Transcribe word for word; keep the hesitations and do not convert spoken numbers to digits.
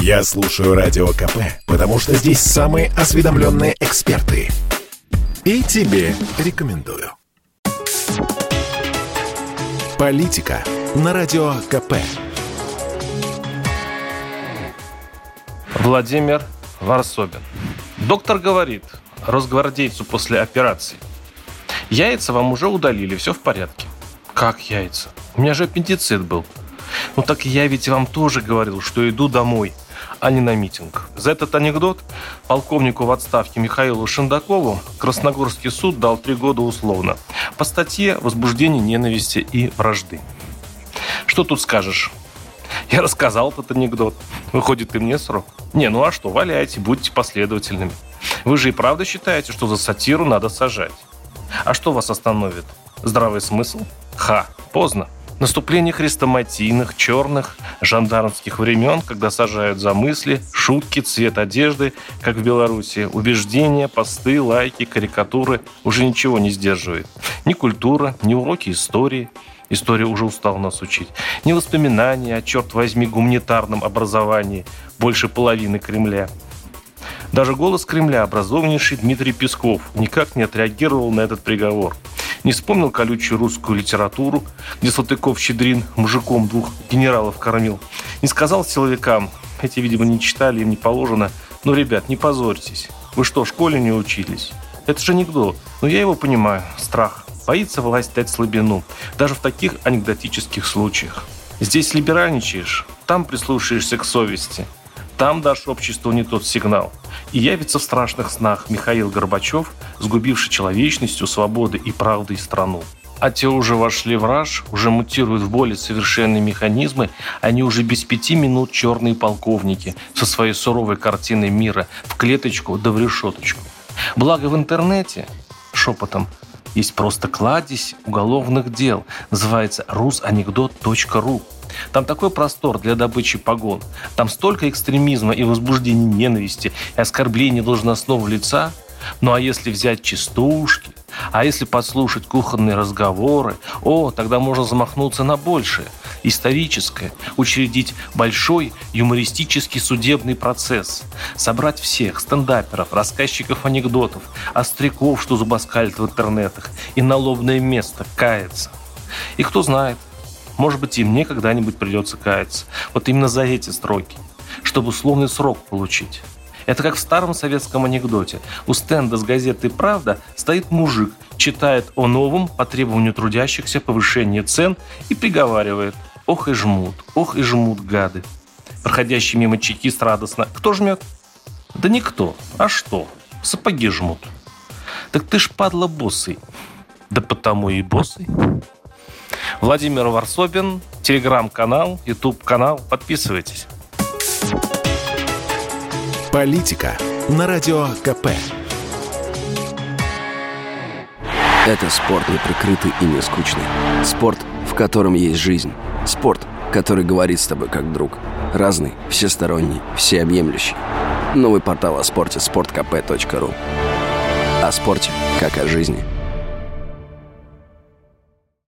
Я слушаю Радио КП, потому что здесь самые осведомленные эксперты. И тебе рекомендую. Политика на Радио КП. Владимир Ворсобин. Доктор говорит росгвардейцу после операции: яйца вам уже удалили, все в порядке. Как яйца? У меня же аппендицит был. Ну так я ведь вам тоже говорил, что иду домой, а не на митинг. За этот анекдот полковнику в отставке Михаилу Шендакову Красногорский суд дал три года условно по статье «Возбуждение ненависти и вражды». Что тут скажешь? Я рассказал этот анекдот. Выходит, и мне срок. Не, ну а что, валяйте, будьте последовательными. Вы же и правда считаете, что за сатиру надо сажать? А что вас остановит? Здравый смысл? Ха, поздно. Наступление хрестоматийных, черных, жандармских времен, когда сажают за мысли, шутки, цвет одежды, как в Беларуси, убеждения, посты, лайки, карикатуры уже ничего не сдерживает. Ни культура, ни уроки истории. История уже устала нас учить. Ни воспоминания о, черт возьми, гуманитарном образовании больше половины Кремля. Даже голос Кремля, образованнейший Дмитрий Песков, никак не отреагировал на этот приговор. Не вспомнил колючую русскую литературу, где Салтыков-Щедрин мужиком двух генералов кормил. Не сказал силовикам, эти, видимо, не читали, им не положено: ну, ребят, не позорьтесь. Вы что, в школе не учились? Это же анекдот. Но я его понимаю. Страх. Боится власть дать слабину. Даже в таких анекдотических случаях. Здесь либеральничаешь, там прислушаешься к совести. Там дашь обществу не тот сигнал. И явится в страшных снах Михаил Горбачев, сгубивший человечностью, свободой и правдой страну. А те уже вошли в раж, уже мутируют в более совершенные механизмы. Они уже без пяти минут черные полковники со своей суровой картиной мира в клеточку да в решеточку. Благо в интернете, шепотом, есть просто кладезь уголовных дел. Называется rusanekdot точка ру. Там такой простор для добычи погон. Там столько экстремизма и возбуждения ненависти, и оскорбления должностного лица. Ну а если взять частушки, а если подслушать кухонные разговоры, о, тогда можно замахнуться на большее, историческое, учредить большой юмористический судебный процесс, собрать всех стендаперов, рассказчиков анекдотов, остряков, что зубоскалит в интернетах, и на лобное место каяться. И кто знает, может быть, и мне когда-нибудь придется каяться. Вот именно за эти строки. Чтобы условный срок получить. Это как в старом советском анекдоте. У стенда с газетой «Правда» стоит мужик, читает о новом по требованию трудящихся повышении цен и приговаривает: ох и жмут, ох и жмут гады. Проходящий мимо чекист радостно: кто жмет? Да никто. А что? Сапоги жмут. Так ты ж, падла, босый. Да потому и босый. Владимир Ворсобин, телеграм-канал, ютуб-канал. Подписывайтесь. Политика на Радио КП. Это спорт неприкрытый и не скучный. Спорт, в котором есть жизнь. Спорт, который говорит с тобой как друг. Разный, всесторонний, всеобъемлющий. Новый портал о спорте — спорткп точка ру. О спорте, как о жизни.